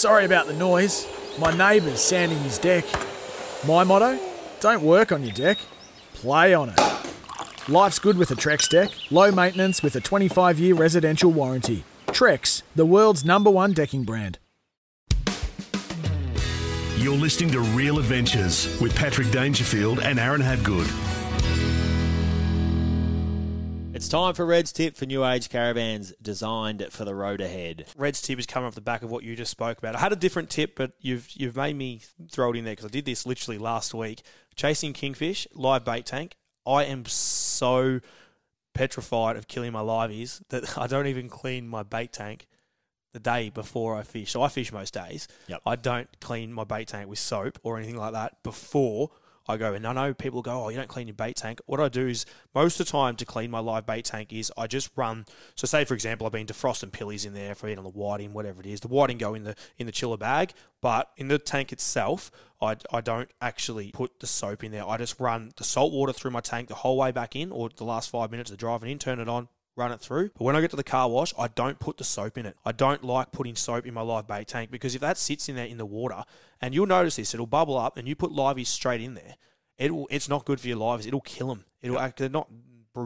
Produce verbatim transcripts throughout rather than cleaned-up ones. Sorry about the noise. My neighbour's sanding his deck. My motto? Don't work on your deck. Play on it. Life's good with a Trex deck. Low maintenance with a twenty-five year residential warranty. Trex, the world's number one decking brand. You're listening to Real Adventures with Patrick Dangerfield and Aaron Hadgood. It's time for Red's Tip for New Age Caravans, designed for the road ahead. Red's Tip is coming off the back of what you just spoke about. I had a different tip, but you've you've made me throw it in there because I did this literally last week. Chasing kingfish, live bait tank. I am so petrified of killing my livies that I don't even clean my bait tank the day before I fish. So I fish most days. Yep. I don't clean my bait tank with soap or anything like that before I go. And I know people go, oh, you don't clean your bait tank. What I do is most of the time to clean my live bait tank is I just run. So say, for example, I've been defrosting pillies in there, for eating the whiting, whatever it is. The whiting go in the in the chiller bag, but in the tank itself, I, I don't actually put the soap in there. I just run the salt water through my tank the whole way back in, or the last five minutes of driving in, turn it on, run it through. But when I get to the car wash, I don't put the soap in it. I don't like putting soap in my live bait tank because if that sits in there in the water, and you'll notice this, it'll bubble up and you put livies straight in there. It will, it's not good for your livies. It'll kill them. It'll, yep. They're not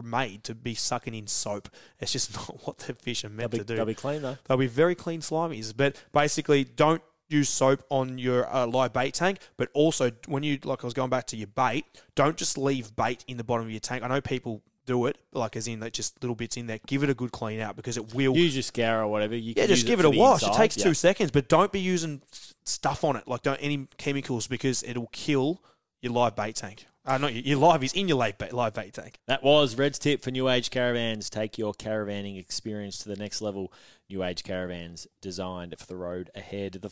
made to be sucking in soap. It's just not what the fish are meant be, to do. They'll be clean though. They'll be very clean slimies. But basically, don't use soap on your uh, live bait tank, but also when you, like I was going back to your bait, don't just leave bait in the bottom of your tank. I know people do it, like as in like just little bits in there. Give it a good clean out because it will. Use your scour or whatever. You can yeah, just use give it, it a wash. Inside. It takes yeah. two seconds, but don't be using stuff on it, like don't any chemicals because it'll kill your live bait tank. Uh, not your, your live is in your live bait, live bait tank. That was Red's Tip for New Age Caravans. Take your caravanning experience to the next level. New Age Caravans, designed for the road ahead. The